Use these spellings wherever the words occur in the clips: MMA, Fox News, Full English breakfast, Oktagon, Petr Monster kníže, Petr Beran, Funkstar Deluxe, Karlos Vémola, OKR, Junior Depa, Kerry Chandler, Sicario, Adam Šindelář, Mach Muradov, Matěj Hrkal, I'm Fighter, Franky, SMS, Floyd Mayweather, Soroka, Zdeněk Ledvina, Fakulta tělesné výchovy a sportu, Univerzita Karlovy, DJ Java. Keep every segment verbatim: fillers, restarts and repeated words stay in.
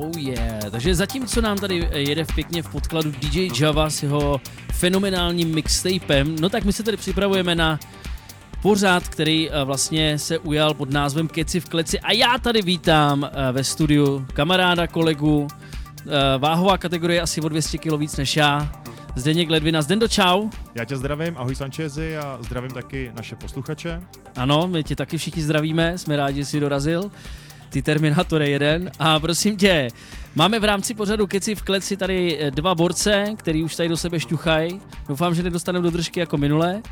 Oh yeah. Takže zatímco nám tady jede v pěkně v podkladu dý džej Java s jeho fenomenálním mixtapem, no tak my se tady připravujeme na pořád, který vlastně se ujal pod názvem Keci v kleci. A já tady vítám ve studiu kamaráda, kolegu, váhová kategorie asi o dvě stě kilo víc než já, Zdeněk Ledvina. Zdendo, čau. Já tě zdravím, ahoj Sanchezi, a zdravím taky naše posluchače. Ano, my tě taky všichni zdravíme, jsme rádi, že jsi dorazil. Ty Terminátore jeden. A prosím tě, máme v rámci pořadu Keci v kleci tady dva borce, který už tady do sebe šťuchají. Doufám, že nedostaneme do držky jako minule.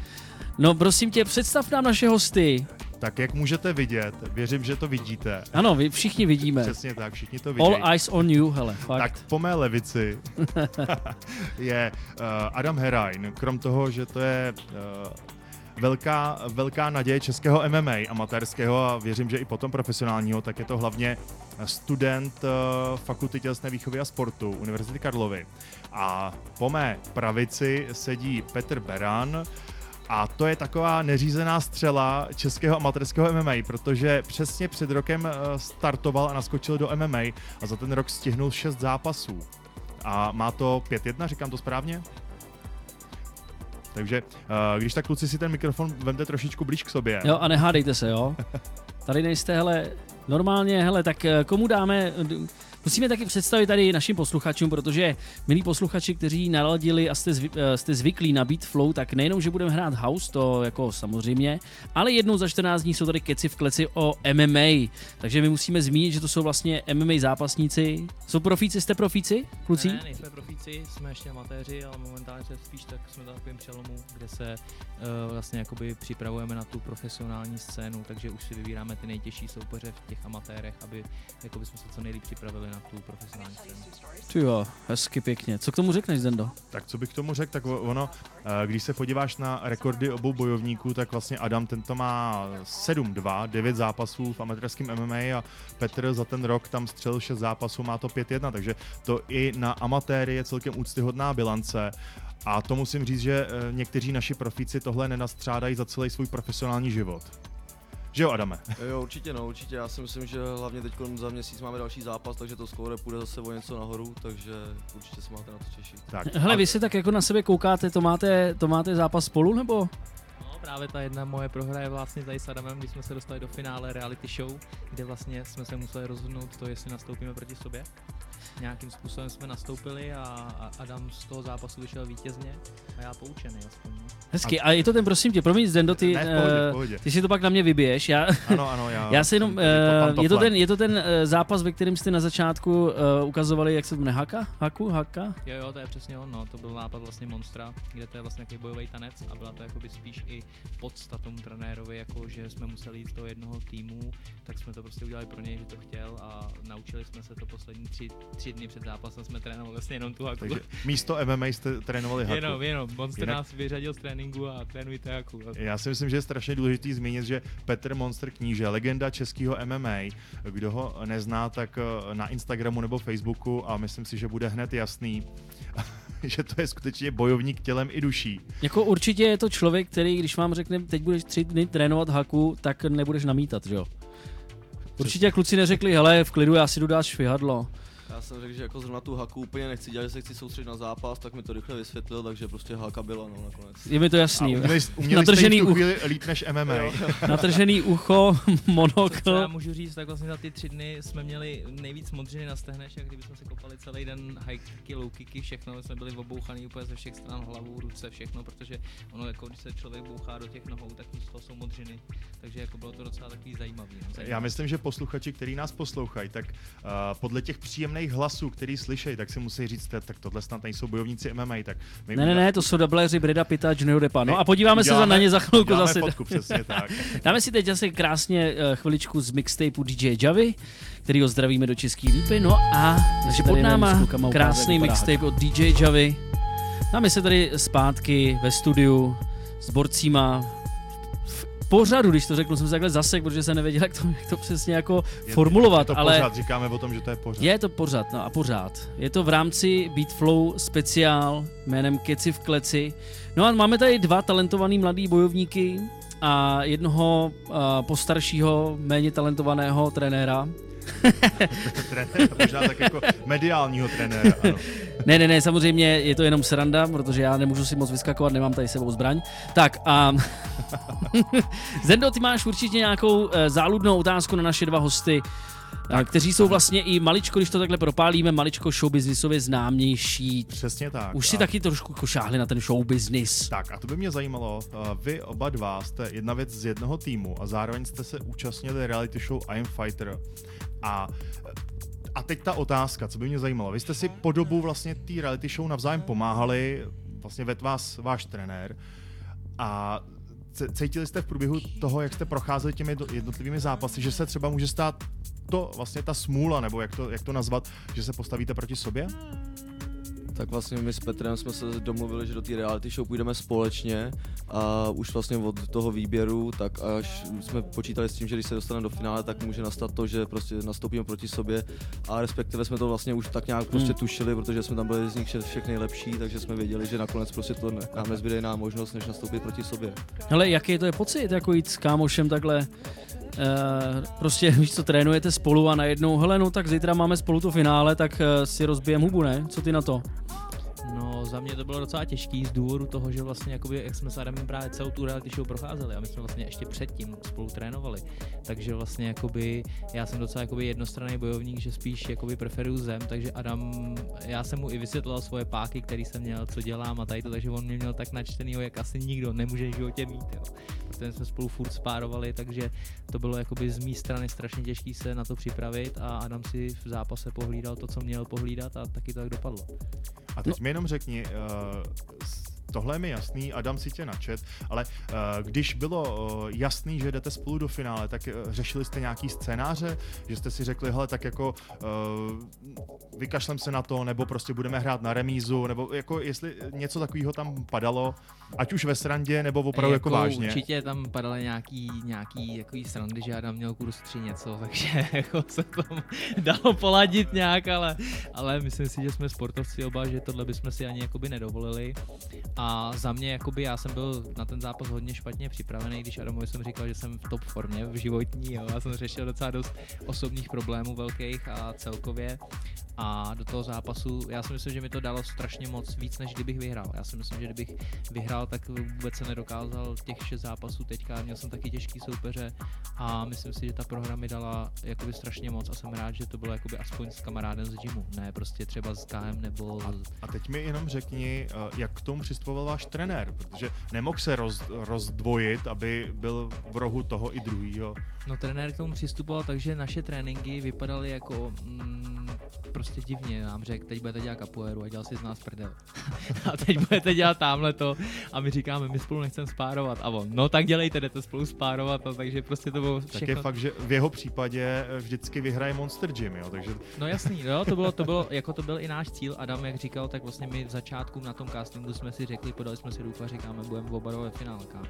No prosím tě, představ nám naše hosty. Tak jak můžete vidět, věřím, že to vidíte. Ano, vy všichni vidíme. Přesně tak, všichni to vidí. All eyes on you, hele, fakt. Tak po mé levici je uh, Adam Herain, krom toho, že to je... Uh, Velká, velká naděje českého em em á, amatérského a věřím, že i potom profesionálního, tak je to hlavně student Fakulty tělesné výchovy a sportu Univerzity Karlovy. A po mé pravici sedí Petr Beran a to je taková neřízená střela českého amatérského em em á, protože přesně před rokem startoval a naskočil do em em á a za ten rok stihnul šest zápasů. A má to pět jedna, říkám to správně? Takže když tak, kluci, si ten mikrofon vemte trošičku blíž k sobě. Jo, a nehádejte se, jo. Tady nejste, hele, normálně, hele, tak komu dáme, musíme taky představit tady našim posluchačům, protože milí posluchači, kteří naladili a jste, zvy, jste zvyklí na Beat Flow, tak nejenom, že budeme hrát house, to jako samozřejmě, ale jednou za čtrnáct dní jsou tady Keci v kleci o em em á, takže my musíme zmínit, že to jsou vlastně em em á zápasníci. Jsou profíci, jste profíci, kluci? Ne, ne, nejsme profíci, jsme ještě amatéři, ale momentálně se spíš tak jsme na takovém přelomu, kde se uh, vlastně jakoby připravujeme na tu profesionální scénu, takže už si vybíráme ty nejtěžší soupeře v těch amatérech, aby jakoby jsme se co nejlíp připravili na tu profesionální scénu. Ty jo, hezky pěkně. Co k tomu řekneš, Zendo? Tak co bych k tomu řekl, tak ono, když se podíváš na rekordy obou bojovníků, tak vlastně Adam tento má sedm dva, devět zápasů v amatérském em em á a Petr za ten rok tam střelil šest zápasů, má to pět jedna, takže to i na amatéry je celkem úctyhodná bilance. A to musím říct, že někteří naši profíci tohle nenastřádají za celý svůj profesionální život. Že jo, Adame? Jo, určitě no, určitě. Já si myslím, že hlavně teď za měsíc máme další zápas, takže to skóre půjde zase o něco nahoru, takže určitě se máte na to těšit. Tak. Hele, vy si tak jako na sebe koukáte, to máte, to máte zápas spolu, nebo? No, právě ta jedna moje prohra je vlastně tady s Adamem, když jsme se dostali do finále reality show, kde vlastně jsme se museli rozhodnout to, jestli nastoupíme proti sobě. Nějakým způsobem jsme nastoupili a Adam z toho zápasu vyšel vítězně a já poučený aspoň. Hezky, a je to ten, prosím tě, promiň, Zdendo, ty, ne, v pohodě, v pohodě. Ty si to pak na mě vybiješ. Já, ano, ano, já, já si jenom, to je, to ten, je to ten zápas, ve kterém jste na začátku uh, ukazovali, jak se to jmenuje, haka? Haku? Haka? Jo, jo, to je přesně ono, to byl nápad vlastně Monstra, kde to je vlastně takový bojový tanec a byla to jakoby spíš i podsta tomu trenérovi, jako že jsme museli jít z toho jednoho týmu, tak jsme to prostě udělali pro něj, že to chtěl a naučili jsme se to poslední tři, tři dny před zápasem jsme trénovali vlastně jenom tu haku. Takže místo em em á jste trénovali haku. Jenom, jenom. Monster Jinak... nás vyřadil z tréninku a trénujte haku. Já si myslím, že je strašně důležitý zmínit, že Petr Monster kníže, legenda českého em em á, kdo ho nezná, tak na Instagramu nebo Facebooku a myslím si, že bude hned jasný, že to je skutečně bojovník tělem i duší. Jako určitě je to člověk, který, když vám řekne, teď budeš tři dny trénovat haku, tak nebudeš namítat, že jo? Určitě kluci neřekli, hele, v klidu, já si jdu dát švihadlo. Já jsem řekl, že jako zrovna tu haku úplně nechci dělat, že se chci soustředit na zápas, tak mi to rychle vysvětlil, takže prostě haka byla, no, nakonec. Je mi to jasný. Uměli, uměli jste jít tu chvíli líp než em em á. Natržený ucho, monokl. Já můžu říct, tak vlastně za ty tři dny jsme měli nejvíc modřiny na stehneš, jak kdyby jsme se kopali celý den high kicky, low kicky, všechno, my jsme byli obouchaný úplně ze všech stran, hlavou, ruce, všechno, protože ono jako když se člověk bouchá do těch nohou, tak to jsou modřiny. Takže jako bylo to docela takový zajímavý, no, zajímavý. Já myslím, že posluchači, kteří nás poslouchají, tak uh, podle těch příjemných hlasů, který slyšej, tak si musí říct, tak tohle snad nejsou bojovníci em em á, tak my Ne, ne, ne, to jsou dabléři Breda Pitta a Junior Depa. No a podíváme uděláme, se na ně za chvilku zase. Fotku, přesně tak. Dáme si teď zase krásně chviličku z mixtapeu dý džej Javy, který ho zdravíme do Český lípy. No a takže pod náma krásný mixtape od dý džej Javy. Dáme se tady zpátky ve studiu s borcíma pořadu, když to řeknu, jsem se takhle zasek, protože jsem nevěděl, jak to, jak to přesně jako je, formulovat, je to ale... pořád, říkáme o tom, že to je pořád. Je to pořád, no a pořád. Je to v rámci Beat Flow speciál jménem Keci v kleci. No a máme tady dva talentovaný mladý bojovníky a jednoho uh, postaršího, méně talentovaného trenéra. Trenér, možná tak jako mediálního trenéra, ano. Ne, ne, ne, samozřejmě je to jenom sranda, protože já nemůžu si moc vyskakovat, nemám tady sebou zbraň. Tak a Zendo, ty máš určitě nějakou záludnou otázku na naše dva hosty, kteří jsou vlastně i maličko, když to takhle propálíme, maličko showbiznisově známější. Přesně tak. Už si a... taky trošku šáhli na ten showbiznis. Tak a to by mě zajímalo, vy oba dva jste jedna věc z jednoho týmu a zároveň jste se účastnili reality show I'm Fighter. A, a teď ta otázka, co by mě zajímalo, vy jste si po dobu vlastně té reality show navzájem pomáhali, vlastně vedl vás váš trenér a cítili jste v průběhu toho, jak jste procházeli těmi jednotlivými zápasy, že se třeba může stát to vlastně ta smůla, nebo jak to, jak to nazvat, že se postavíte proti sobě? Tak vlastně my s Petrem jsme se domluvili, že do té reality show půjdeme společně a už vlastně od toho výběru, tak až jsme počítali s tím, že když se dostaneme do finále, tak může nastat to, že prostě nastoupíme proti sobě a respektive jsme to vlastně už tak nějak prostě tušili, protože jsme tam byli z nich všech nejlepší, takže jsme věděli, že nakonec prostě to ne, nám nezbyde jiná možnost, než nastoupit proti sobě. Hele, jaký to je pocit, jako jít s kámošem takhle? Uh, prostě víš co, trénujete spolu a najednou, hele no tak zítra máme spolu to finále, tak uh, si rozbijem hubu, ne? Co ty na to? No za mě to bylo docela těžký z důvodu toho, že vlastně jakoby, jak jsme s Adamem právě celou tu reality show procházeli a my jsme vlastně ještě předtím spolu trénovali, takže vlastně jakoby, já jsem docela jakoby jednostranný bojovník, že spíš jakoby preferuju zem, takže Adam, já jsem mu i vysvětlil svoje páky, který jsem měl, co dělám a tady to, takže on mě měl tak načtenýho, jak asi nikdo nemůže v životě mít, jo. Protože jsme spolu furt spárovali, takže to bylo jakoby z mé strany strašně těžký se na to připravit a Adam si v zápase pohlídal to, co měl pohlídat a taky to tak dopadlo. A teď no. mi jenom řekni, uh, tohle je mi jasný, Adam si tě načet, ale uh, když bylo uh, jasný, že jdete spolu do finále, tak uh, řešili jste nějaký scénáře, že jste si řekli, hele, tak jako uh, vykašlem se na to, nebo prostě budeme hrát na remízu, nebo jako jestli něco takového tam padalo, ať už ve srandě, nebo opravdu jako, jako vážně. Určitě tam padaly nějaký, nějaký jako srandy, že Adam měl kurz tři něco, takže jako se tam dalo poladit nějak, ale, ale myslím si, že jsme sportovci oba, že tohle bychom si ani jakoby nedovolili. A za mě, jakoby, já jsem byl na ten zápas hodně špatně připravený, když Adamovi jsem říkal, že jsem v top formě, v životní, jo. Já jsem řešil docela dost osobních problémů velkých a celkově. A do toho zápasu, já si myslím, že mi to dalo strašně moc víc, než kdybych vyhrál. Já si myslím, že kdybych vyhrál, tak vůbec se nedokázal těch šest zápasů teďka, měl jsem taky těžký soupeře a myslím si, že ta prohra mi dala jakoby strašně moc a jsem rád, že to bylo jakoby aspoň s kamarádem z gymu, ne prostě třeba s K M nebo... A, a teď mi jenom řekni, jak k tomu přistupoval váš trenér, protože nemohl se roz, rozdvojit, aby byl v rohu toho i druhýho. No trenér k tomu přistupoval, takže naše tréninky vypadaly jako... Mm, prostě divně nám řekl, teď budete dělat kapoéru a dělal si z nás prdel. A teď budete dělat tamhle to a my říkáme, my spolu nechceme spárovat a on, no tak dělejte, jdete spolu spárovat a takže prostě to bylo všechno. Tak je fakt, že v jeho případě vždycky vyhraje Monster Gym, jo, takže... No jasný, jo, to bylo, to bylo, jako to byl i náš cíl, Adam, jak říkal, tak vlastně my v začátku na tom castingu jsme si řekli, podali jsme si ruku a říkáme, budeme oba dva ve finále, kámo.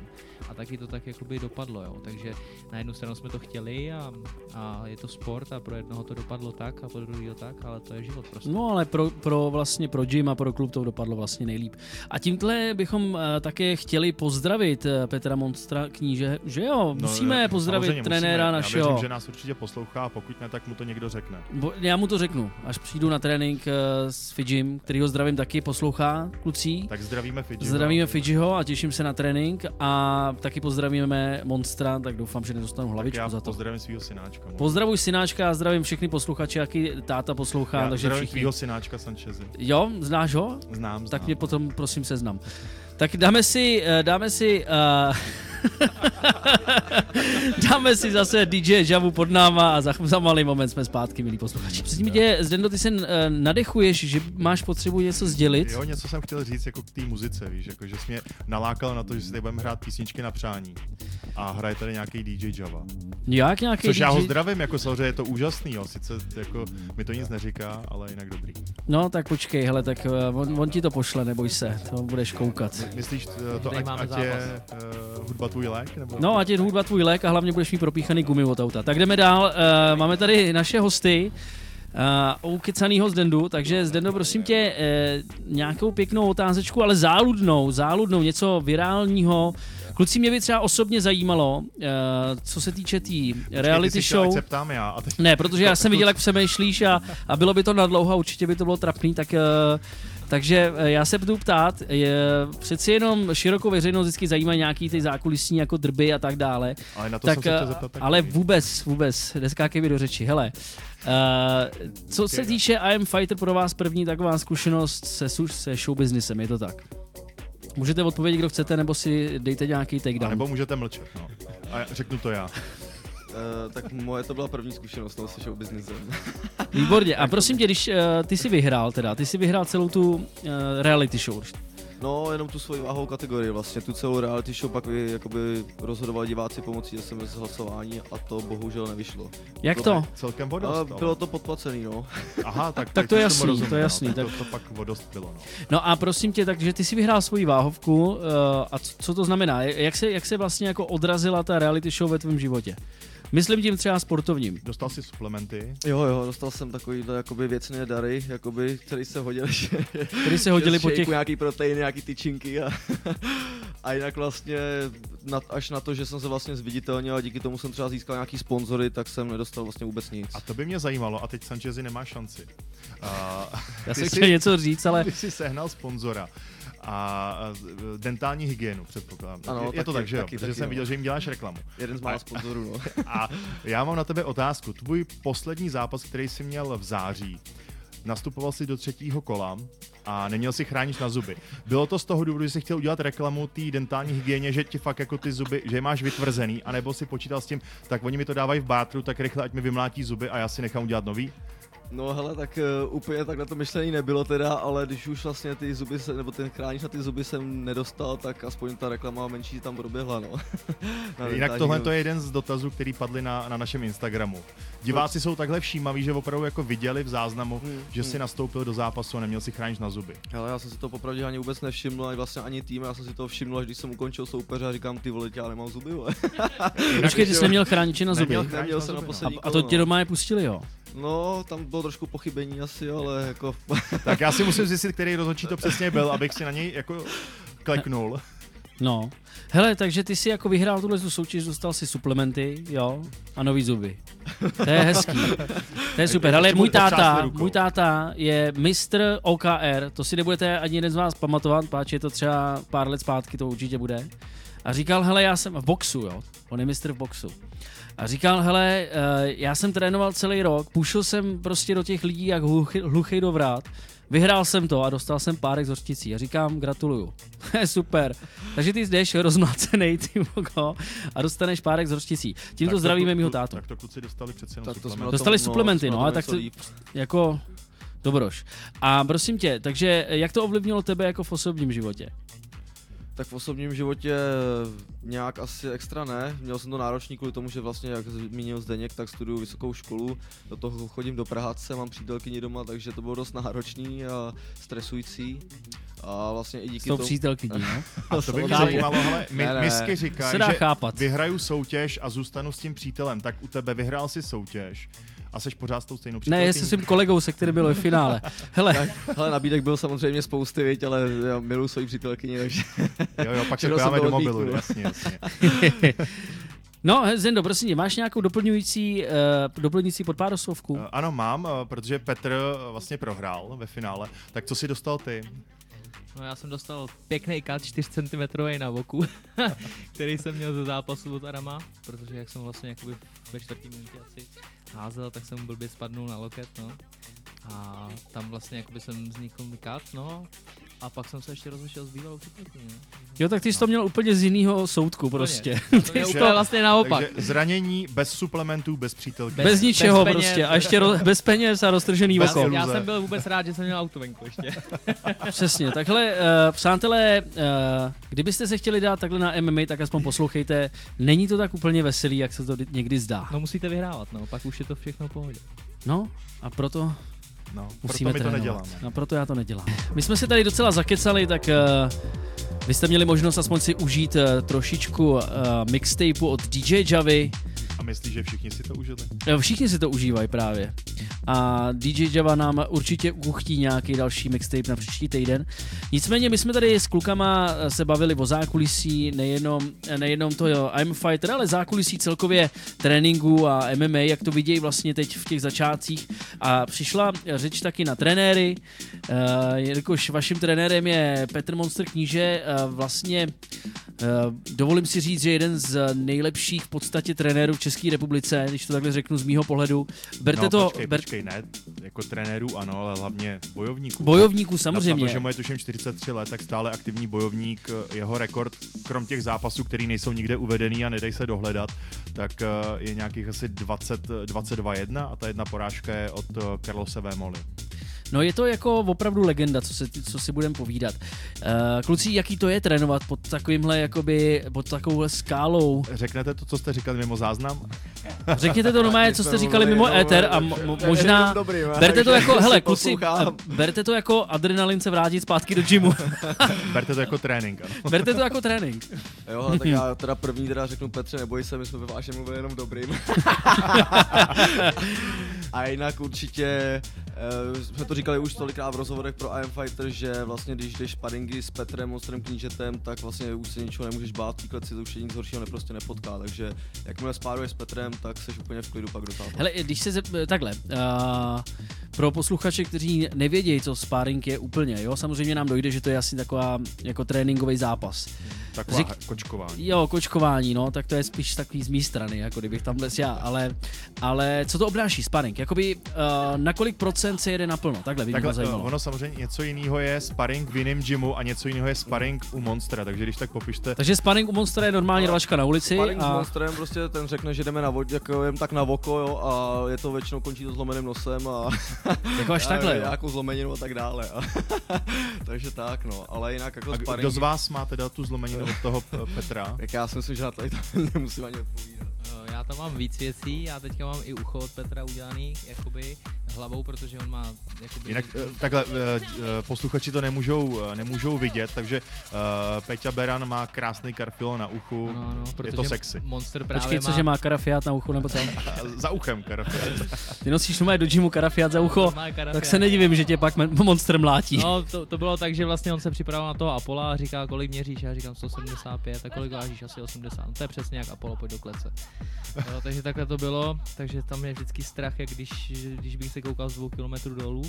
A taky to tak jakoby dopadlo, jo, takže na jednu stranu jsme to chtěli a, a je to sport a pro jednoho to dopadlo tak a pro druhého tak, ale to je život prostě. No ale pro, pro vlastně pro gym a pro klub to dopadlo vlastně nejlíp. A tímhle bychom uh, také chtěli pozdravit Petra Monstra kníže, že jo, musíme no, pozdravit trenéra našeho. Já věřím, že nás určitě poslouchá, pokud ne, tak mu to někdo řekne. Bo, já mu to řeknu, až přijdu na trénink uh, s Fidžim, který ho zdravím taky, poslouchá kluci. Tak zdravíme Fidžiho. Zdravíme Fidžiho a těším se na trénink a taky pozdravíme Monstra, tak doufám, že nedostanu hlavičku za to. Pozdravím svýho synáčka. Může. Pozdravuj synáčka a zdravím všechny posluchače, jaký táta poslouchá. Já zdravím tvýho synáčka Sancheze. Jo, znáš ho? Znám, znám. Tak mě potom prosím seznam. Tak dáme si, dáme si, uh, dáme si zase D J Javu pod náma a za, za malý moment jsme zpátky, milí posluchači. Předtím tě, Zdeno, ty se nadechuješ, že máš potřebu něco sdělit? Jo, něco jsem chtěl říct jako k té muzice, víš, jako, že jsi mě nalákal na to, že si tady budeme hrát písničky na přání a hraje tady nějaký D J Java. Jak nějaký Což D J? Já ho zdravím, jako samozřejmě je to úžasný, jo, sice jako mi to nic neříká, ale jinak dobrý. No tak počkej, hele, tak on, on ti to pošle, neboj se, to budeš koukat. Myslíš to, ať, ať je uh, hudba tvůj lék? Nebo... No, ať je hudba tvůj lék a hlavně budeš mít propíchaný gumy od auta. Tak jdeme dál, uh, máme tady naše hosty, uh, ukecanýho Zdendu, takže Zdendo, prosím tě, uh, nějakou pěknou otázečku, ale záludnou, záludnou, něco virálního, Kluci, mě by třeba osobně zajímalo, uh, co se týče tý Počkej, reality show. Šel, ať se ptám já, a teď... Ne, protože já jsem viděl, jak přemýšlíš a, a bylo by to nadlouho a určitě by to bylo trapný, tak... Uh, Takže já se budu ptát, je, přeci jenom širokou veřejnost vždycky zajímají nějaký ty zákulisní jako drby a tak dále. Ale na to tak, jsem se zeptat, tak ale vůbec, vůbec, neskákej mi do řeči. Hele, uh, co okay, se týče I'm Fighter, pro vás první taková zkušenost se, se showbiznisem, je to tak? Můžete odpovědět, kdo chcete, nebo si dejte nějaký takedown. Nebo můžete mlčet, no. A řeknu to já. Uh, tak moje to byla první zkušenost se showbiznisem. Výborně. A prosím tě, když uh, ty jsi vyhrál teda, ty jsi vyhrál celou tu uh, reality show. No, jenom tu svoji váhovou kategorii vlastně, tu celou reality show pak jakoby rozhodoval diváci pomocí S M S hlasování a to bohužel nevyšlo. Jak to? to? Celkem vodost. Bylo to podplacený, no. Aha, tak, tak to je jasný, rozumím, to je jasný. No, tak to, to pak vodost bylo, no. No a prosím tě, takže ty jsi vyhrál svoji váhovku uh, a co, co to znamená? Jak se, jak se vlastně jako odrazila ta reality show ve tvém životě? Myslím tím třeba sportovním. Dostal jsi suplementy? Jo, jo, dostal jsem takovýhle jakoby věcné dary, jakoby, které se hodily. Které se hodily po těch... Nějaký proteiny, nějaký tyčinky a... A jinak vlastně na, až na to, že jsem se vlastně zviditelnil a díky tomu jsem třeba získal nějaký sponzory, tak jsem nedostal vlastně vůbec nic. A to by mě zajímalo, a teď Sanchezi nemá šanci. Uh, Já jsem chtěl něco říct, ale... Ty jsi sehnal sponzora. A dentální hygienu, předpokládám. Ano, je, taky, je to tak, že jo? Taky, protože taky, jsem jo. viděl, že jim děláš reklamu. Jeden z mála sponzorů, no. A já mám na tebe otázku. Tvůj poslední zápas, který jsi měl v září, nastupoval jsi do třetího kola a neměl si chránič na zuby. Bylo to z toho důvodu, že jsi chtěl udělat reklamu té dentální hygieně, že ti fakt jako ty zuby, že je máš vytvrzený, anebo si počítal s tím, tak oni mi to dávají v bátru, tak rychle, ať mi vymlátí zuby a já si nechám udělat nový? No hele, tak uh, úplně tak na to myšlení nebylo teda, ale když už vlastně ty zuby, se, nebo ten chránič na ty zuby jsem nedostal, tak aspoň ta reklama menší tam proběhla, no. Jinak tohle to je jeden z dotazů, který padly na, na našem Instagramu. Diváci no. jsou takhle všímaví, že opravdu jako viděli v záznamu, hmm, že hmm. si nastoupil do zápasu a neměl si chránič na zuby. Hele, já jsem si to popravdě ani vůbec nevšiml, ani vlastně ani tým, já jsem si to všiml, až když jsem ukončil soupeře a říkám, ty vole, já nemám zuby, vole. Počkej, ty jsi neměl chrániče na zuby? Neměl, neměl jsem na poslední kolo, a to tě doma je pustili, jo? No, tam bylo trošku pochybení asi, ale jako... Tak já si musím zjistit, který rozhodčí to přesně byl, abych si na něj jako kleknul. No, hele, takže ty jsi jako vyhrál tuhle soutěž, dostal si suplementy, jo, a nový zuby. To je hezký, to je super. Hele, můj táta, můj táta je mistr O K R, to si nebudete ani jeden z vás pamatovat, páč je to třeba pár let zpátky, to určitě bude. A říkal, hele, já jsem v boxu, jo, on je mistr v boxu. A říkal, hele, já jsem trénoval celý rok, pušil jsem prostě do těch lidí jak hluchý, hluchý do vrát, vyhrál jsem to a dostal jsem párek z hořčicí. A říkám, gratuluju, to je super. Takže ty jdeš rozmlácenej, ty vogo, a dostaneš párek z hořčicí. Tímto tak zdravíme mýho tátu. Tak to kluci dostali přece jenom suplementy. Dostali suplementy, no, ale tak to jako dobroš. A prosím tě, takže jak to ovlivnilo tebe jako v osobním životě? Tak v osobním životě nějak asi extra ne, měl jsem to náročný kvůli tomu, že vlastně jak zmínil Zdeněk, tak studuju vysokou školu, do toho chodím do práce, mám přítelkyni doma, takže to bylo dost náročný a stresující. A vlastně i díky tomu... přítelkyní, ne? A to by mě zajímalo, ale my, misky říkají, že chápat. Vyhraju soutěž a zůstanu s tím přítelem, tak u tebe vyhrál si soutěž. A seš pořád s tou stejnou přítelkyní? Ne, jestli svým kolegou, se kterým bylo v finále. Hele, tak, hele nabídek byl samozřejmě spousty, viď, ale já miluji svoji přítelkyni, takže... Jo, jo, pak se pojáme do mobilu, no. jasně, jasně. No, Zendo, prosím tě, máš nějakou doplňující, uh, doplňující podpároslovku? Uh, ano, mám, uh, protože Petr vlastně prohrál ve finále. Tak co si dostal ty? No, já jsem dostal pěkný kat čtyřicentimetrový na boku, který jsem měl ze zápasu od Adama, protože jak jsem vlastně jakoby ve čtvrtý minutě asi házel, tak jsem blbě spadnul na loket, no. A tam vlastně jakoby jsem vznikl kat, no. A pak jsem se ještě rozlišil s bývalou přítelkyní, no. Jo, tak ty jsi to měl úplně z jiného soudku prostě. To je úplně vlastně naopak. Takže zranění, bez suplementů, bez přítelky. Bez, bez ničeho bez prostě. A ještě roz, bez peněz a roztržený oko. Já jsem byl vůbec rád, že jsem měl autovenku ještě. Přesně. Takhle, uh, přátelé, uh, kdybyste se chtěli dát takhle na M M A, tak aspoň poslouchejte. Není to tak úplně veselý, jak se to někdy zdá. No musíte vyhrávat, no. Pak už je to všechno v pohodě. No a proto... No, musíme proto my to neděláme. No, proto já to nedělám. My jsme se tady docela zakecali, tak uh, vy jste měli možnost aspoň si užít uh, trošičku uh, mixtapeu od D J Javy. myslíš, že všichni si to užili? Všichni si to užívají právě. A D J Java nám určitě uchtí nějaký další mixtape na příští týden. Nicméně my jsme tady s klukama se bavili o zákulisí, nejenom, nejenom toho I'm Fighter, ale zákulisí celkově tréninku a M M A, jak to vidějí vlastně teď v těch začátcích. A přišla řeč taky na trenéry, jelikož vaším trenérem je Petr Monster kníže, vlastně dovolím si říct, že jeden z nejlepších v podstatě trenérů v České republice, když to takhle řeknu z mýho pohledu. Berte no, to, počkej, ber... počkej, ne, jako trenérů ano, ale hlavně bojovníků. Bojovníků samozřejmě. Protože mu je tuším čtyřicet tři let, tak stále aktivní bojovník, jeho rekord, krom těch zápasů, který nejsou nikde uvedený a nedají se dohledat, tak je nějakých asi dvacet, dvacet dva jedna a ta jedna porážka je od Karlose Vémoly. No je to jako opravdu legenda, co, se, co si budem povídat. Kluci, jaký to je trénovat pod takovýmhle, jakoby, pod takovouhle skálou? Řeknete to, co jste říkali mimo záznam? Řekněte to normálně, co jste říkali mimo éter a mo- možná berte to jako, hele kluci, berte to jako adrenalin se vrátit zpátky do gymu. Berte to jako trénink. Ano. Berte to jako trénink. Jo, ale tak já teda první teda řeknu Petře, neboj se, my jsme ve vášem mluvili jenom dobrým. A jinak určitě uh, jsme to říkali už tolikrát v rozhovorech pro I Am Fighter, že vlastně když jdeš sparingy s Petrem Monstrem knížetem, tak vlastně už se ničeho nemůžeš bát, v kleci to už je nic horšího neprostě nepotká, takže jakmile spáruješ s Petrem, tak seš úplně v klidu pak do zápasu. Hele, když se zep... takhle, uh, pro posluchače, kteří nevědějí, co sparing je úplně, jo, samozřejmě nám dojde, že to je asi taková jako tréninkový zápas. Taková Řek... kočkování. Jo, kočkování, no, tak to je spíš takový z mý strany, jako kdybych tam les já, ale, ale co to obnáší sparing? Jakoby uh, na kolik procent se jede naplno, takhle by mě zajímalo. Ono samozřejmě něco jiného je sparring v jiném gymu a něco jiného je sparring u Monstera, takže když tak popište. Takže sparring u Monstera je normálně rvačka na ulici. Sparring a... s Monsterem prostě ten řekne, že jdeme na vod, jako jen tak na voko, jo, a je to většinou končí to zlomeným nosem a jako až takhle, nějakou zlomeninu a tak dále. A takže tak no, ale jinak jako sparring. Kdo z vás má teda tu zlomeninu od toho Petra? Tak já si myslím, že na tady to nemusím ani odpovídat. Já tam mám víc věcí, já teďka mám i ucho od Petra udělaný jakoby hlavou, protože on má jakoby... Jinak takhle posluchači to nemůžou, nemůžou vidět, takže uh, Peťa Beran má krásný karfiol na uchu, no, no, je to sexy. Monster právě Počkej, má... cože má karafiát na uchu nebo co? Za uchem karafiát. Ty nosíš do džimu karafiát za ucho, karafiát. Tak se nedivím, že tě pak Monster mlátí. No to, to bylo tak, že vlastně on se připravoval na toho Apola a říká, kolik měříš, já říkám sto sedmdesát pět a kolik vážíš, asi osmdesát, to je přesně jak Apollo, pojď do klece. No, takže takhle to bylo, takže tam je vždycky strach, jak když, když bych se koukal z dvou kilometrů dolů,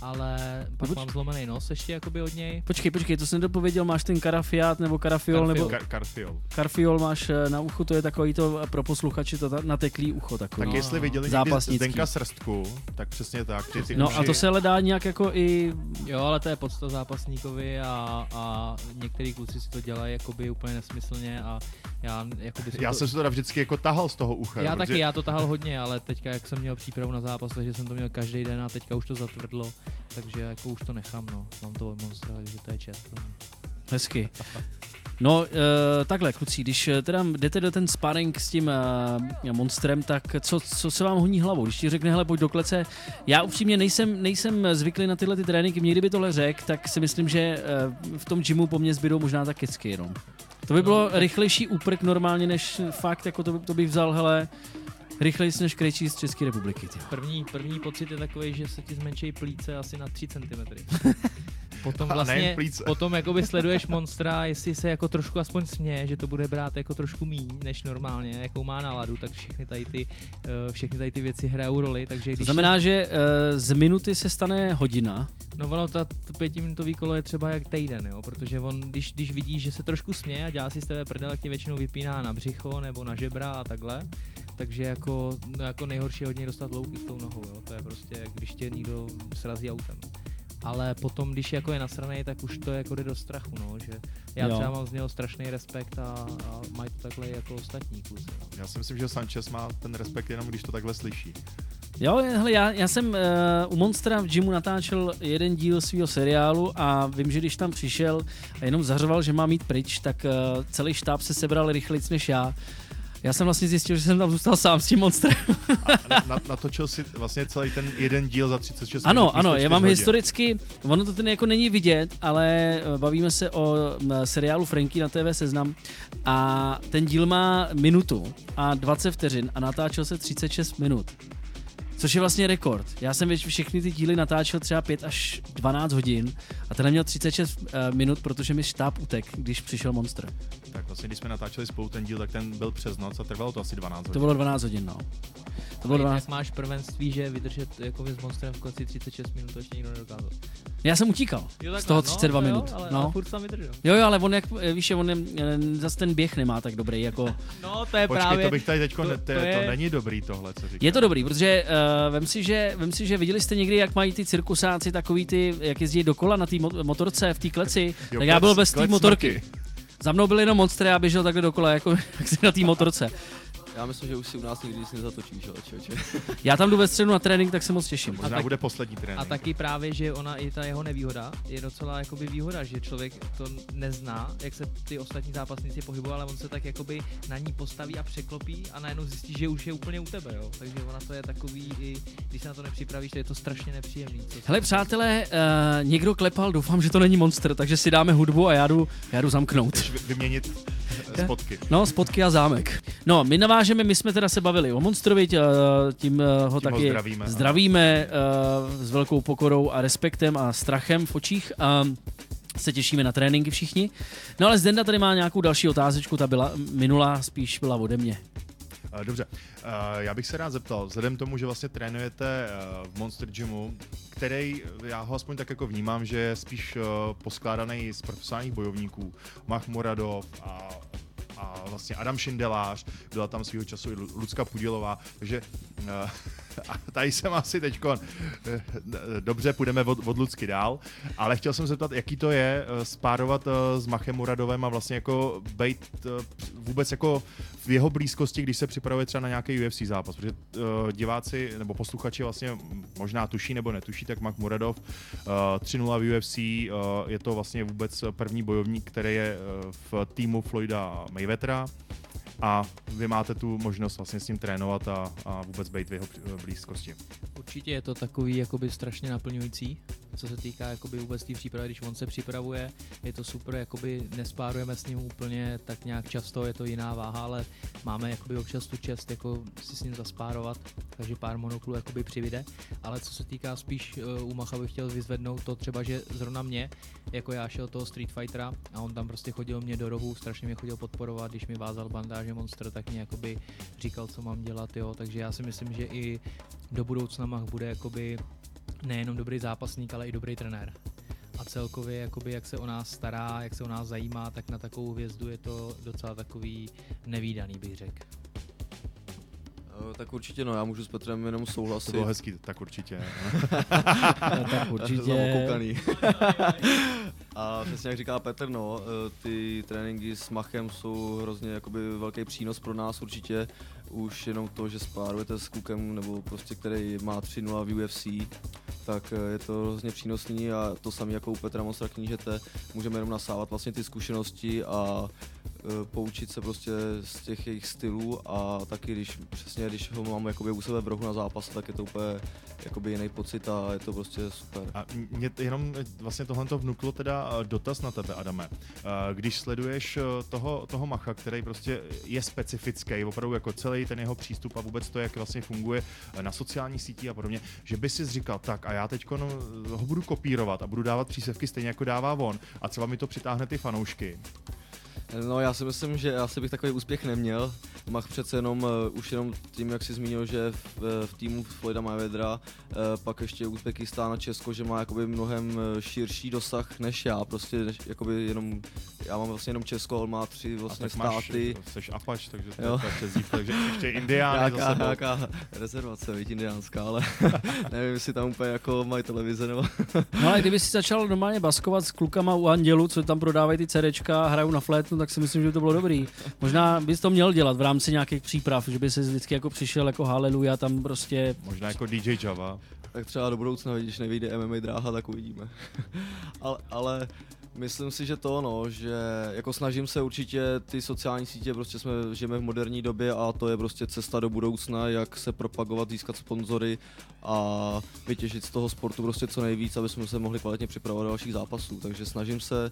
ale pak Počkej. Mám zlomený nos ještě jakoby od něj. Počkej, počkej, to jsem dopověděl, máš ten karafiát nebo karafiol, karfiol. nebo... Kar- karfiol. Karfiol máš na uchu, to je takový to pro posluchači, to ta, nateklý ucho takový. Tak no, jestli viděli někdy Zdenka Srstku, tak přesně tak. Ty ty no uši... a to se hledá nějak jako i... Jo, ale to je podsta zápasníkovi a, a některý kluci si to dělají jakoby úplně nesmyslně a já jakoby... Já to... jsem se teda vždycky jako tahal z toho ucha. Já protože... taky, já to tahal hodně, ale teďka jak jsem měl přípravu na zápas, takže jsem to měl každý den a teďka už to zatvrdlo, takže jako už to nechám, no. Mám to od Monstra, takže to je čest. No. Hezky. No e, takhle, kluci, když teda jdete do ten sparring s tím e, Monstrem, tak co, co se vám honí hlavou? Když ti řekne, hele, pojď do klece, já upřímně nejsem, nejsem zvyklý na tyhle ty tréninky, mě kdyby tohle řekl, tak si myslím, že e, v tom gymu po mně zbydou možná tak kecky jenom. To by bylo no, rychlejší úprk normálně, než fakt, jako to, to bych vzal, hele, rychlejší než krejčí z České republiky. První, první pocit je takový, že se ti zmenší plíce asi na tři centimetry. Potom vlastně, potom jakoby sleduješ Monstra, jestli se jako trošku aspoň směje, že to bude brát jako trošku míň než normálně, jakou má náladu, tak všechny tady ty, všechny tady ty věci hrajou roli, takže když... To znamená, že uh, z minuty se stane hodina? No ono, ta pětiminutový kolo je třeba jak týden, jo, protože on, když, když vidíš, že se trošku směje a dělá si z tebe prdel, tak tě většinou vypíná na břicho nebo na žebra a takhle. Takže jako, no jako nejhorší je hodně dostat louky s tou nohou, jo, to je prostě, když tě někdo srazí autem. Ale potom, když jako je nasranej, tak už to jako jde do strachu, no, že já jo. Třeba mám z něho strašný respekt a, a mají to takhle jako ostatní kluci. No. Já si myslím, že Sanchez má ten respekt jenom, když to takhle slyší. Jo, hele, já, já jsem uh, u Monstra v gymu natáčel jeden díl svého seriálu a vím, že když tam přišel a jenom zařval, že mám jít pryč, tak uh, celý štáb se sebral rychlejc než já. Já jsem vlastně zjistil, že jsem tam zůstal sám s tím monstrem. A natočil si vlastně celý ten jeden díl za třicet šest ano, minut. Ano, ano, já mám hodin. Historicky, ono to ten jako není vidět, ale bavíme se o seriálu Franky na T V Seznam a ten díl má minutu a dvacet vteřin a natáčel se třicet šest minut. Což je vlastně rekord. Já jsem všechny ty díly natáčel třeba pět až dvanáct hodin a tenhle měl třicet šest minut, protože mi štáb utek, když přišel Monster. Tak vlastně, když jsme natáčeli spolu ten díl, tak ten byl přes noc a trvalo to asi dvanáct hodin. To bylo dvanáct hodin, no. To bylo dvanáct... Tak máš prvenství, že vydržet jako s Monstrem v konci třicet šest minut, to ještě nikdo nedokázal. Já jsem utíkal jo, z toho třicet dva no, minut. Jo, ale no. furt tam vydržel. Jo, jo, ale on jak, víš, on zase ten běh nemá tak dobrý, jako... No, to je Počkej, právě... to bych tady teďko... To, ne, to, je... to není dobrý tohle, co říkáš. Je to dobrý, protože uh, vem, si, že, vem si, že viděli jste někdy, jak mají ty cirkusáci takový ty, jak jezdí dokola na té motorce v té kleci, jo, tak já byl bez té motorky. Za mnou byly jenom monstry a běžel takhle dokola, jako na té motorce. Já myslím, že už si u nás nikdy nic nezatočí, že? Já tam jdu ve středu na trénink, tak se moc těším. Možná tak, bude poslední trénink. A taky právě, že ona i ta jeho nevýhoda je docela jakoby výhoda, že člověk to nezná, jak se ty ostatní zápasníci pohybují, ale on se tak jakoby na ní postaví a překlopí a najednou zjistí, že už je úplně u tebe, jo. Takže ona to je takový, i když se na to nepřipravíš, to je to strašně nepříjemný. Hele přátelé, uh, někdo klepal, doufám, že to není monster, takže si dáme hudbu a já jdu, já jdu zamknout. Vyměnit spotky. No, spotky a zámek. No, my navážeme, my jsme teda se bavili o Monstrovi, tím ho tím taky ho zdravíme, zdravíme s velkou pokorou a respektem a strachem v očích a se těšíme na tréninky všichni. No ale Zdenda tady má nějakou další otázečku, ta byla minulá, spíš byla ode mě. Dobře, já bych se rád zeptal, vzhledem tomu, že vlastně trénujete v Monster Gymu, který, já ho aspoň tak jako vnímám, že je spíš poskládaný z profesionálních bojovníků, Mach Muradov a a vlastně Adam Šindelář, byla tam svýho času i Lucka Pudělová, takže uh, tady jsem asi teďko uh, dobře, půjdeme od, od Lucky dál, ale chtěl jsem se ptat, jaký to je uh, spárovat uh, s Machem Muradovem a vlastně jako být uh, vůbec jako v jeho blízkosti, když se připravuje třeba na nějaký U F C zápas, protože uh, diváci nebo posluchači vlastně možná tuší nebo netuší, tak Mach Muradov uh, tři nula v U F C, uh, je to vlastně vůbec první bojovník, který je uh, v týmu Floyda Mayweathera Vetra a vy máte tu možnost vlastně s ním trénovat a, a vůbec být v jeho blízkosti. Určitě je to takový jakoby strašně naplňující, co se týká jakoby vůbec té přípravy, když on se připravuje, je to super, jakoby nespárujeme s ním úplně tak nějak často, je to jiná váha, ale máme jakoby občas tu čest jako si s ním zaspárovat, takže pár monoklů jakoby přivyde, ale co se týká spíš uh, u Macha bych chtěl vyzvednout to třeba, že zrovna mě, jako já šel toho Street Fightera a on tam prostě chodil mě do rohu, strašně mě chodil podporovat, když mi vázal bandáže Monster, tak mě jakoby říkal, co mám dělat, jo, takže já si myslím, že i do budoucna Mach bude jakoby nejenom dobrý zápasník, ale i dobrý trenér. A celkově, jakoby, jak se o nás stará, jak se o nás zajímá, tak na takovou hvězdu je to docela takový nevídaný, bych řekl. No, tak určitě, no, já můžu s Petrem jenom souhlasit. To bylo hezký, tak určitě. Tak určitě. A přesně jak říká Petr, no, ty tréninky s Machem jsou hrozně jakoby velký přínos pro nás určitě. Už jenom to, že spárujete s klukem, nebo prostě který má tři nula v U F C, tak je to hrozně přínosný a to samé jako u Petra Monstra knížete, můžeme jenom nasávat vlastně ty zkušenosti a poučit se prostě z těch jejich stylů a taky když přesně když ho mám jakoby u sebe v rohu na zápase, tak je to úplně jakoby jiný pocit a je to prostě super. A mě jenom vlastně tohle to vnuklo teda dotaz na tebe, Adame. Když sleduješ toho, toho Macha, který prostě je specifický, opravdu jako celý ten jeho přístup a vůbec to, jak vlastně funguje na sociálních sítích a podobně, že by si říkal tak a já teďko no, ho budu kopírovat a budu dávat přísevky stejně jako dává on a třeba mi to přitáhne ty fanoušky. No já si myslím, že asi bych takový úspěch neměl. Mach přece jenom, uh, už jenom tím, jak jsi zmínil, že v, v týmu Floyda Mayweathera, uh, pak ještě Uzbekistán a Česko, že má jakoby mnohem širší dosah než já, prostě než, jakoby jenom, já mám vlastně jenom Česko, on má tři vlastně státy. A tak máš, jsi Apač, takže to je přezdívka, takže ještě Indiány za sebou. Nějaká rezervace, víš, indiánská, ale nevím, jestli tam úplně jako mají televize nebo... No ale kdyby si začal normálně baskovat s klukama u Andělu, co tam prodávají ty CDčka a hrajou na flétnu, tak si myslím, že by to bylo dobrý. Možná bys to měl dělat v rámci nějakých příprav, že by se vždycky jako přišel jako haleluja tam prostě... Možná jako D J Java. Tak třeba do budoucna, když nevyjde M M A dráha, tak uvidíme. ale, ale Myslím si, že to no, že jako snažím se určitě ty sociální sítě, prostě jsme žijeme v moderní době a to je prostě cesta do budoucna, jak se propagovat, získat sponzory a vytěžit z toho sportu prostě co nejvíc, aby jsme se mohli kvalitně připravovat do dalších zápasů. Takže snažím se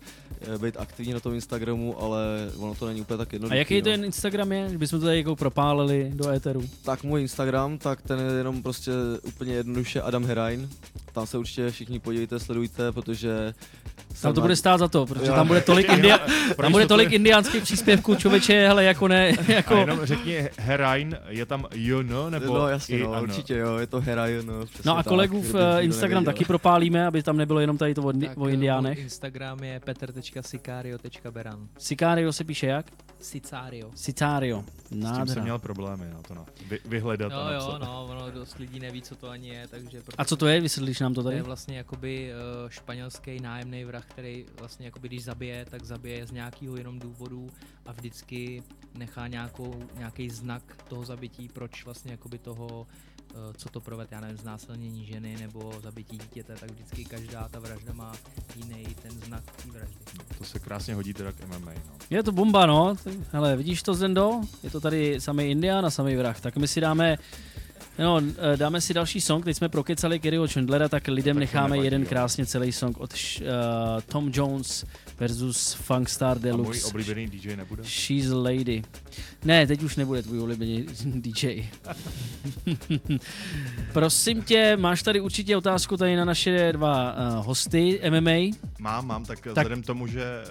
být aktivní na tom Instagramu, ale ono to není úplně tak jednoduché. A jaký no. ten Instagram je, kdybychom to tady jako propálili do éteru? Tak můj Instagram, tak ten je jenom prostě úplně jednoduše Adam Herain. Tam se určitě všichni podívejte, sledujte, protože tam to bude stát za to, protože jo, tam bude tolik, india- tam bude tolik indiánských příspěvků, člověče, hele, jako ne, jako... A jenom řekni Herain, je tam Juno, nebo... No jasně, no, určitě jo, je to Herain, no. No a kolegů v Instagram taky propálíme, aby tam nebylo jenom tady to o, tak, o indiánech. Instagram je petr tečka sicario tečka beran. Sicario se píše jak? Sicario. Sicario, nádhera. S tím jsem měl problémy na to, na vy, vyhledat no, a napsat. No jo, no, ono dost lidí neví, co to ani je, takže... A co to je, vysvětlíš nám to tady? To je vlastně jakoby španělský nájemný vrah, který vlastně jakoby, když zabije, tak zabije z nějakého jenom důvodu a vždycky nechá nějakou, nějaký znak toho zabití, proč vlastně jakoby toho, co to provede, já nevím, znásilnění ženy nebo zabití dítěte, tak vždycky každá ta vražda má jiný ten znak té vraždy. To se krásně hodí teda k M M A, no. Je to bomba, no. Hele, vidíš to, Zendo? Je to tady samý Indián a samý vrah. Tak my si dáme... No, dáme si další song, teď jsme prokecali Kerryho Chandlera, tak lidem tak necháme nevadí, jeden jo. krásně celý song od š- uh, Tom Jones versus Funkstar Deluxe. A můj oblíbený D J nebude? She's a lady. Ne, teď už nebude tvůj oblíbený D J. Prosím tě, máš tady určitě otázku tady na naše dva uh, hosty M M A? Mám, mám, tak, tak vzhledem tomu, že...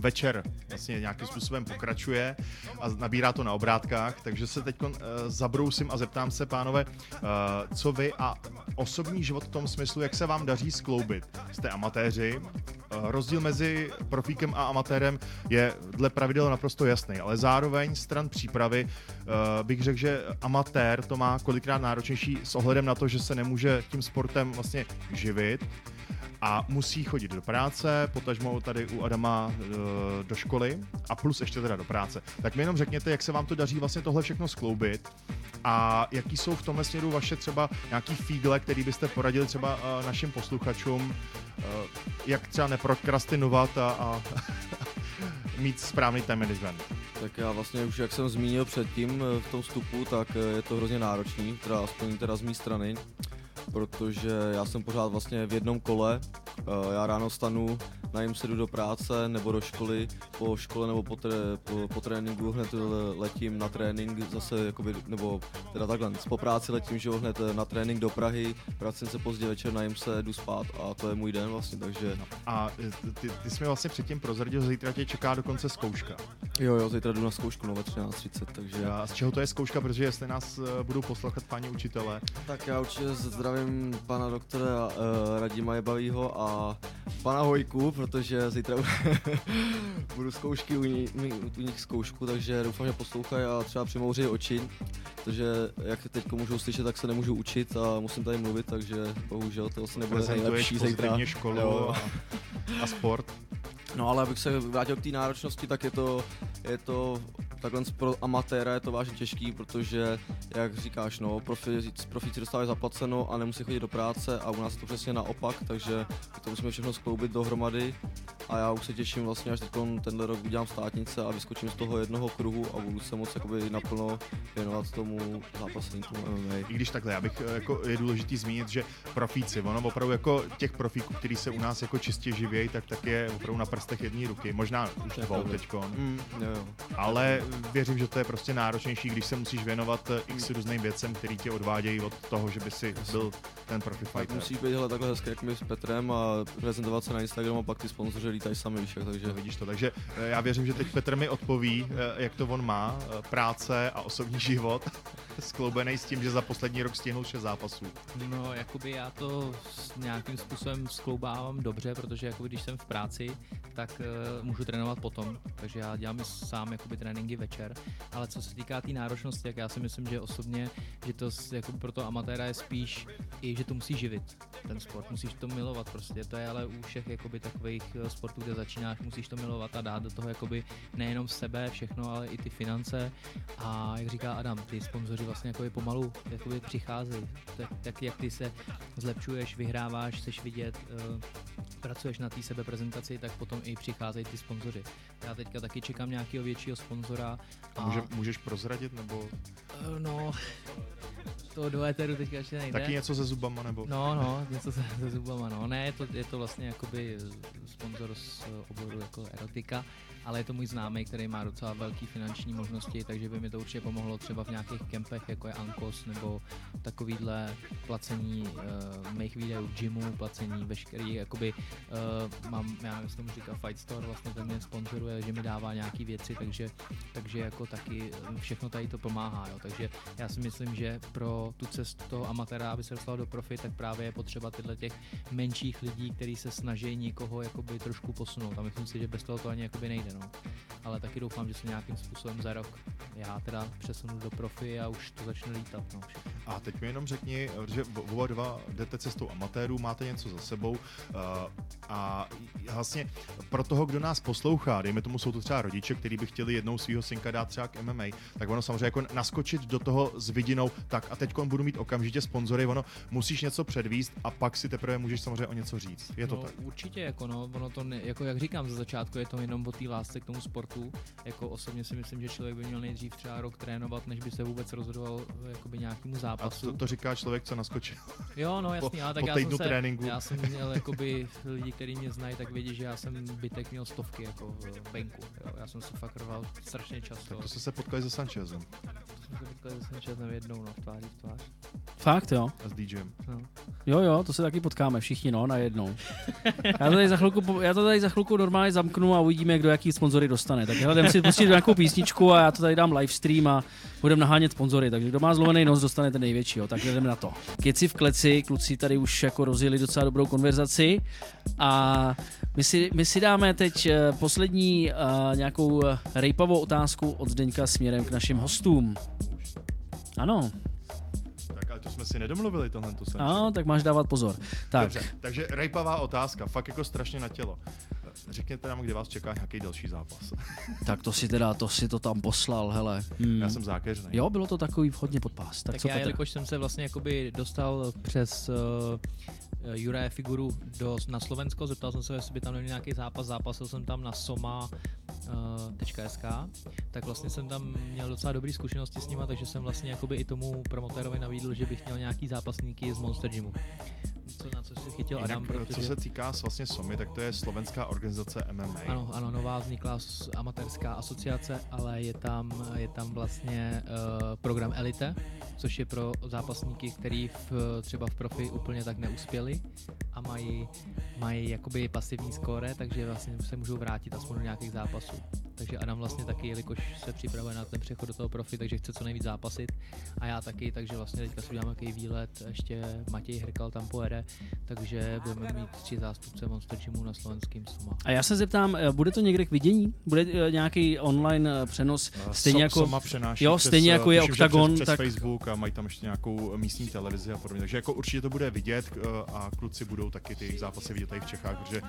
večer vlastně nějakým způsobem pokračuje a nabírá to na obrátkách, takže se teď uh, zabrousím a zeptám se, pánové, uh, co vy a osobní život v tom smyslu, jak se vám daří skloubit. Jste amatéři, uh, rozdíl mezi profíkem a amatérem je dle pravidel naprosto jasný, ale zároveň stran přípravy uh, bych řekl, že amatér to má kolikrát náročnější s ohledem na to, že se nemůže tím sportem vlastně živit, a musí chodit do práce, potažmo tady u Adama do školy a plus ještě teda do práce. Tak mi jenom řekněte, jak se vám to daří vlastně tohle všechno skloubit a jaký jsou v tomhle směru vaše třeba nějaký fígle, který byste poradili třeba našim posluchačům, jak třeba neprokrastinovat a, a mít správný time management. Tak já vlastně už, jak jsem zmínil předtím v tom vstupu, tak je to hrozně náročný, teda aspoň teda z mé strany. Protože já jsem pořád vlastně v jednom kole, já ráno stanu, najím se, jdu do práce nebo do školy, po škole nebo po, tré, po, po tréninku hned letím na trénink zase, jakoby, nebo teda takhle, po práci letím, že hned na trénink do Prahy, vracím se pozdě večer, najím se, jdu spát a to je můj den vlastně, takže... No. A ty, ty jsi mi vlastně předtím prozradil, zítra tě čeká dokonce zkouška. Jo, jo, zítra jdu na zkoušku, no ve třináct třicet, takže... A z čeho to je zkouška, protože jestli nás budou poslouchat páni učitelé? Tak já určitě zdravím pana doktora uh, Radima Jebavýho a pana Hojku, protože zítra budu zkoušky u, ní, u nich zkoušku, takže doufám, že poslouchají a třeba přimouří oči, protože jak teď můžou slyšet, tak se nemůžu učit a musím tady mluvit, takže bohužel to asi nebude nejlepší zítra. Školu a, a sport. No ale abych se vrátil k té náročnosti, tak je to, je to takhle pro amatéra je to vážně těžký, protože, jak říkáš, no, profi, profíci dostávají zaplaceno a nemusí chodit do práce a u nás je to přesně naopak, takže to musíme všechno skloubit dohromady a já už se těším vlastně, až teď tenhle rok udělám státnice a vyskočím z toho jednoho kruhu a budu se moc jakoby naplno věnovat tomu zápasníku M M A. I když takhle, já bych, jako, je důležitý zmínit, že profíci, ono opravdu jako těch profíků, kteří se u nás jako čistě živějí, tak, tak je opravdu na prstech jedné ruky, možná už dvou teďkon, mm, ale věřím, že to je prostě náročnější, když se musíš věnovat x různým věcem, který tě odvádějí od toho, že by si byl ten profi fighter. Musíš být hele, takhle hezky, jak my s Petrem a prezentovat se na Instagramu a pak ty sponzoři lítají sami, víš, takže no, vidíš to. Takže já věřím, že teď Petr mi odpoví, jak to on má, práce a osobní život, skloubený s tím, že za poslední rok stihnul šest zápasů. No, jakoby já to nějakým způsobem skloubávám dobře, protože jakoby když jsem v práci, tak uh, můžu trénovat potom, takže já dělám sám jakoby tréninky večer, ale co se týká té náročnosti, tak já si myslím, že osobně, že to jako pro toho amatéra je spíš i, že to musí živit, ten sport, musíš to milovat prostě, to je ale u všech jakoby takových sportů, kde začínáš, musíš to milovat a dát do toho jakoby nejenom sebe všechno, ale i ty finance a jak říká Adam, ty sponzoři vlastně jakoby pomalu jakoby přicházejí, tak, tak jak ty se zlepšuješ, vyhráváš, chceš vidět, uh, pracuješ na té sebeprezentaci, tak potom i přicházejí ty sponzoři. Já teďka taky čekám nějakého většího sponzora. A... Může, můžeš prozradit, nebo? No, to do éteru teďka ještě nejde. Taky něco se zubama, nebo? No, no, něco se, se zubama, no. Ne, je to, je to vlastně jakoby sponzor z oboru jako erotika, ale je to můj známý, který má docela velké finanční možnosti, takže by mi to určitě pomohlo třeba v nějakých kempech, jako je Ankos, nebo takovýhle placení uh, mých videů v gymu, placení veškerých, jakoby uh, mám, já nevím, jestli tomu říká Fight Store, vlastně ten mě sponzoruje, že mi dává nějaký věci, takže, takže jako taky všechno tady to pomáhá, jo. Takže já si myslím, že pro tu cestu toho amatéra, aby se dostal do profi, tak právě je potřeba tyhle těch menších lidí, kteří se snaží někoho jakoby trošku posunout. A myslím si, že bez toho to ani jakoby nejde. No. Ale taky doufám, že se nějakým způsobem za rok já teda přesunu do profi a už to začne lítat. No. A teď mi jenom řekni, že oba dva jdete cestou amatérů, máte něco za sebou a vlastně pro toho, kdo nás poslouchá, dejme tomu, jsou to třeba rodiče, kteří by chtěli jednou svého synka dát třeba k M M A, tak ono samozřejmě jako naskočit do toho s vidinou, tak a teď budu mít okamžitě sponzory, ono musíš něco předvíst a pak si teprve můžeš samozřejmě o něco říct. Je to no, tak? Určitě, jako, no, ono to ne, jako jak říkám, ze začátku je to jenom o té lásce k tomu sportu. Jako osobně si myslím, že člověk by měl nejdřív třeba rok trénovat, než by se vůbec rozhodoval jakoby nějakému zápasu. A to, to říká člověk, co naskočil. Jo, no jasně, ale tak po já jsem se, tréninku. Já jsem měl jakoby lidi, kteří mě znají, tak vědí, že já jsem bytek měl stovky jako v venku. Jo, já jsem se fakt rval strašně často. Tak to jste se potkali se Sanchezem. To jsme se potkali se Sanchezem jednou, no, v tváří v tvář. Fakt, jo. A s DJem. No. Jo, jo, to se taky potkáme všichni, no, najednou. Já to tady za chvilku, já to tady za chvilku normálně zamknu a uvidíme, kdo jaký sponzory dostane. Tak jdem si pustit nějakou písničku a já to tady dám live stream a budeme nahánět sponzory, takže kdo má zlomený nos, dostane ten největší, jo, tak jdeme na to. Keci v kleci, kluci tady už jako rozjeli docela dobrou konverzaci a my si, my si dáme teď poslední uh, nějakou rejpavou otázku od Zdeňka směrem k našim hostům. Ano. Ale to jsme si nedomluvili tohle. Ano, tak máš dávat pozor. Tak. Dobře, takže rejpavá otázka, fakt jako strašně na tělo. Řekněte nám, kde vás čeká nějaký další zápas. Tak to si teda, to si to tam poslal, hele. Hmm. Já jsem zákeřnej. Jo, bylo to takový hodně podpás. Tak, tak co já, Petr? Jelikož jsem se vlastně jakoby dostal přes uh, Juraje Figuru do, na Slovensko, zeptal jsem se, jestli by tam neměl nějaký zápas, zápasil jsem tam na SOMMMA tečka es ká, tak vlastně jsem tam měl docela dobrý zkušenosti s nima, takže jsem vlastně jakoby i tomu promotérovi navídl, že bych měl nějaký zápasníky z Monster Gymu. Co, na co se chytil Adam, protože... Co se týká vlastně SOMMMY, tak to je slovenská organizace M M A. Ano, ano, nová vznikla amatérská asociace, ale je tam, je tam vlastně uh, program Elite, což je pro zápasníky, který v, třeba v profi úplně tak neuspěli a mají, mají jakoby pasivní skóre, takže vlastně se můžou vrátit aspoň do nějakých zápasů. Takže Adam vlastně taky, jelikož se připravuje na ten přechod do toho profi, takže chce co nejvíc zápasit a já taky, takže vlastně teďka si uděláme nějaký výlet, ještě Matěj Hrkal tam pojede, takže budeme mít tři zástupce Monster Gymu na slovenském SOMMMA. A já se zeptám, bude to někde k vidění? Bude nějaký online přenos? Stejně jako SOMMMA přenáší, jo, stejně přes, jako je Oktagon, přes, přes tak... Facebook a mají tam ještě nějakou místní televizi a podobně, takže jako určitě to bude vidět a kluci budou taky ty zápasy vidět tady v Čechách, protože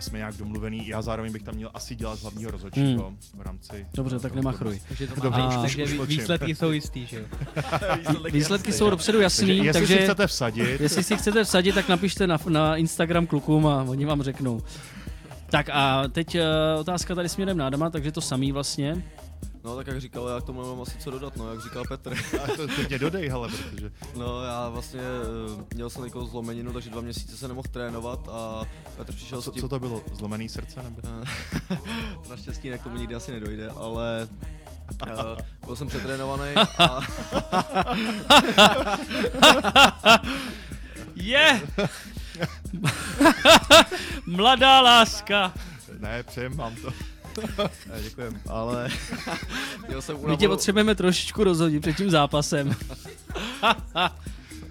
jsme nějak domluvený. Já zároveň bych tam měl asi dělat hlavního rozhodčího. Hmm. V rámci... Dobře, tak nemachruj. Takže výsledky jsou jistý, že jo? Výsledky jsou dopředu jasný, takže... Jestli si chcete vsadit... Jestli si chcete vsadit, tak napište na, na Instagram klukům a oni vám řeknou. Tak a teď uh, otázka tady směrem na Adama, takže to samý vlastně. No tak jak říkal, já k tomu mám asi co dodat, no, jak říkal Petr. A to mě dodej, hele, protože... No já vlastně měl jsem nějakou zlomeninu, takže dva měsíce se nemohl trénovat a Petr přišel co, s tím... Co to bylo? Zlomený srdce nebo? Naštěstí ne, k tomu nikdy asi nedojde, ale... Uh, byl jsem přetrénovaný a... Je! Mladá láska! Ne, přejem vám to. Děkujem, ale měl jsem unavenou... My tě potřebujeme trošičku rozhodit před tím zápasem.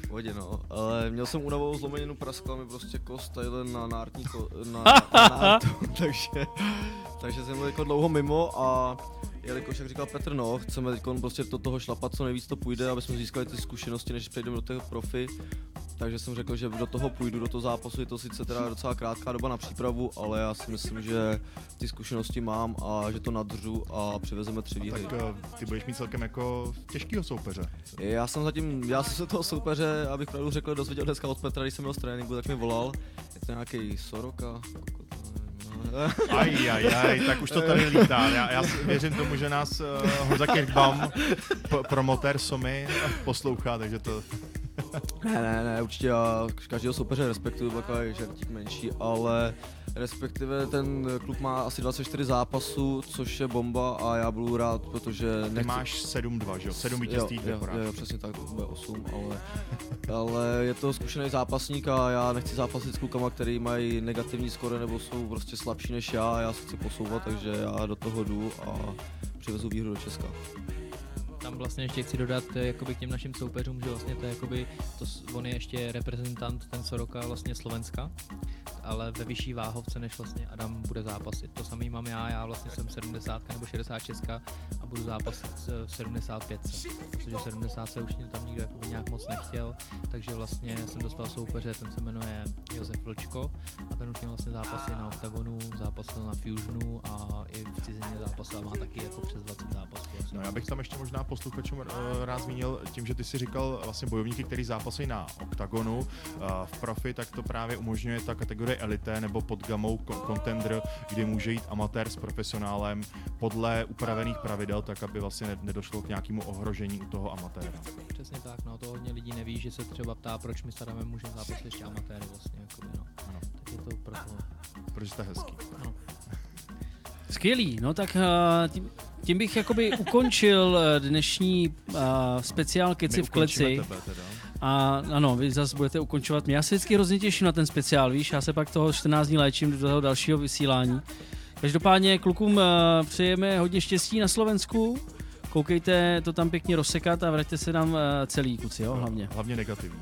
Vodě no, ale měl jsem únavovou zlomeninu, praskla mi prostě kost tadyhle na nártní ko... na, na nártu, takže, takže jsem byl jako dlouho mimo a jelikož, jak říkal Petr, no, chceme teď prostě do toho šlapat, co nejvíc to půjde, aby jsme získali ty zkušenosti, než přejdeme do toho profi. Takže jsem řekl, že do toho půjdu, do toho zápasu, je to sice teda docela krátká doba na přípravu, ale já si myslím, že ty zkušenosti mám a že to nadřu a přivezeme tři výhry. Tak ty budeš mít celkem jako těžkýho soupeře. Já jsem zatím, já jsem se toho soupeře, abych pravdu řekl, dozvěděl dneska od Petra, když jsem měl z tréninku, tak mi volal. Je to nějaký Soroka? Aj, aj, aj, tak už to tady lítá. Já, já věřím tomu, že nás uh, Honza Kirkbaum, p- promotér SOMMMY, poslouchá, takže to... Ne, ne, ne, určitě já každého soupeře respektuju, bakala je žertík menší, ale respektive ten klub má asi dvacet čtyři zápasů, což je bomba a já budu rád, protože... Nechci... Máš sedm dva, že jo? sedm vítězství, dvě porážky. Jo, přesně tak, to bude osm, ale, ale je to zkušený zápasník a já nechci zápasit s klukama, který mají negativní skóre nebo jsou prostě slabší než já a já se chci posouvat, takže já do toho jdu a přivezu výhru do Česka. Tam vlastně ještě chci dodat jakoby k těm našim soupeřům, že vlastně to je jakoby, to, on je ještě reprezentant, ten Soroka vlastně Slovenska, ale ve vyšší váhovce než vlastně Adam bude zápasit. To samý mám já, já vlastně jsem sedmdesát nebo šedesát šest a budu zápasit v sedmdesát pět, protože sedmdesát se už tam nikdo jakoby nějak moc nechtěl, takže vlastně jsem dostal soupeře, ten se jmenuje Josef Vlčko a ten už měl vlastně zápasy na Oktagonu, zápasil na Fusionu a i v cizině zápasil, má taky jako přes dvacet zápasů. Vlastně. No já bych tam ještě možná posluchačům rád zmínil tím, že ty si říkal vlastně bojovníky, kteří zápasí na Oktagonu v profi, tak to právě umožňuje ta kategorie elite nebo pod gamou contender, kdy může jít amatér s profesionálem podle upravených pravidel, tak aby vlastně nedošlo k nějakému ohrožení u toho amatéra. Přesně tak, no to hodně lidí neví, že se třeba ptá, proč my s Adamem můžeme zápasit ještě amatéry vlastně, jako no. Ano. Tak je to proto. Protože jste hezký. Ano. Skvělý, no tak tím, tím bych jakoby ukončil dnešní uh, speciál Keci v kleci. A ano, vy zase budete ukončovat mě. Já se vždycky hrozně těším na ten speciál, víš, já se pak toho čtrnáct dní léčím do toho dalšího vysílání. Každopádně klukům uh, přejeme hodně štěstí na Slovensku, koukejte to tam pěkně rozsekat a vraťte se nám uh, celý kuci, jo, hlavně. No, hlavně negativně.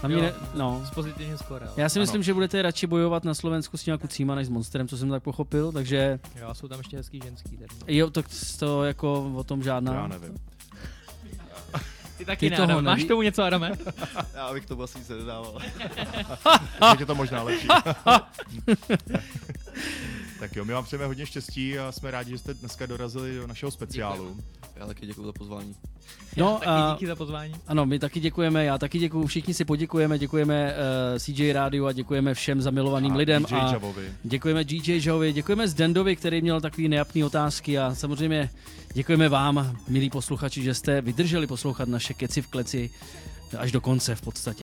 Hlavně jo, ne, no. S pozitivním skórem. Já si ano. myslím, že budete radši bojovat na Slovensku s těma kucíma než s Monsterem, co jsem tak pochopil, takže... Jo, jsou tam ještě hezký ženský tady. Jo, to, to jako o tom žádná... Já nevím. Ty taky Ty ne, Adam. Máš k tomu něco, Adame? Já bych to asi nic nedával. Takže to možná lepší. Tak jo, my vám přejeme hodně štěstí a jsme rádi, že jste dneska dorazili do našeho speciálu. Děkuji. Já taky děkuji za pozvání. No, taky a, díky za pozvání. Ano, my taky děkujeme, já taky děkuji, všichni si poděkujeme, děkujeme uh, C J Rádiu a děkujeme všem zamilovaným a lidem. D J a Javovi. Děkujeme D J Javovi, děkujeme Zdendovi, který měl takový nejapný otázky a samozřejmě děkujeme vám, milí posluchači, že jste vydrželi poslouchat naše Keci v kleci až do konce v podstatě.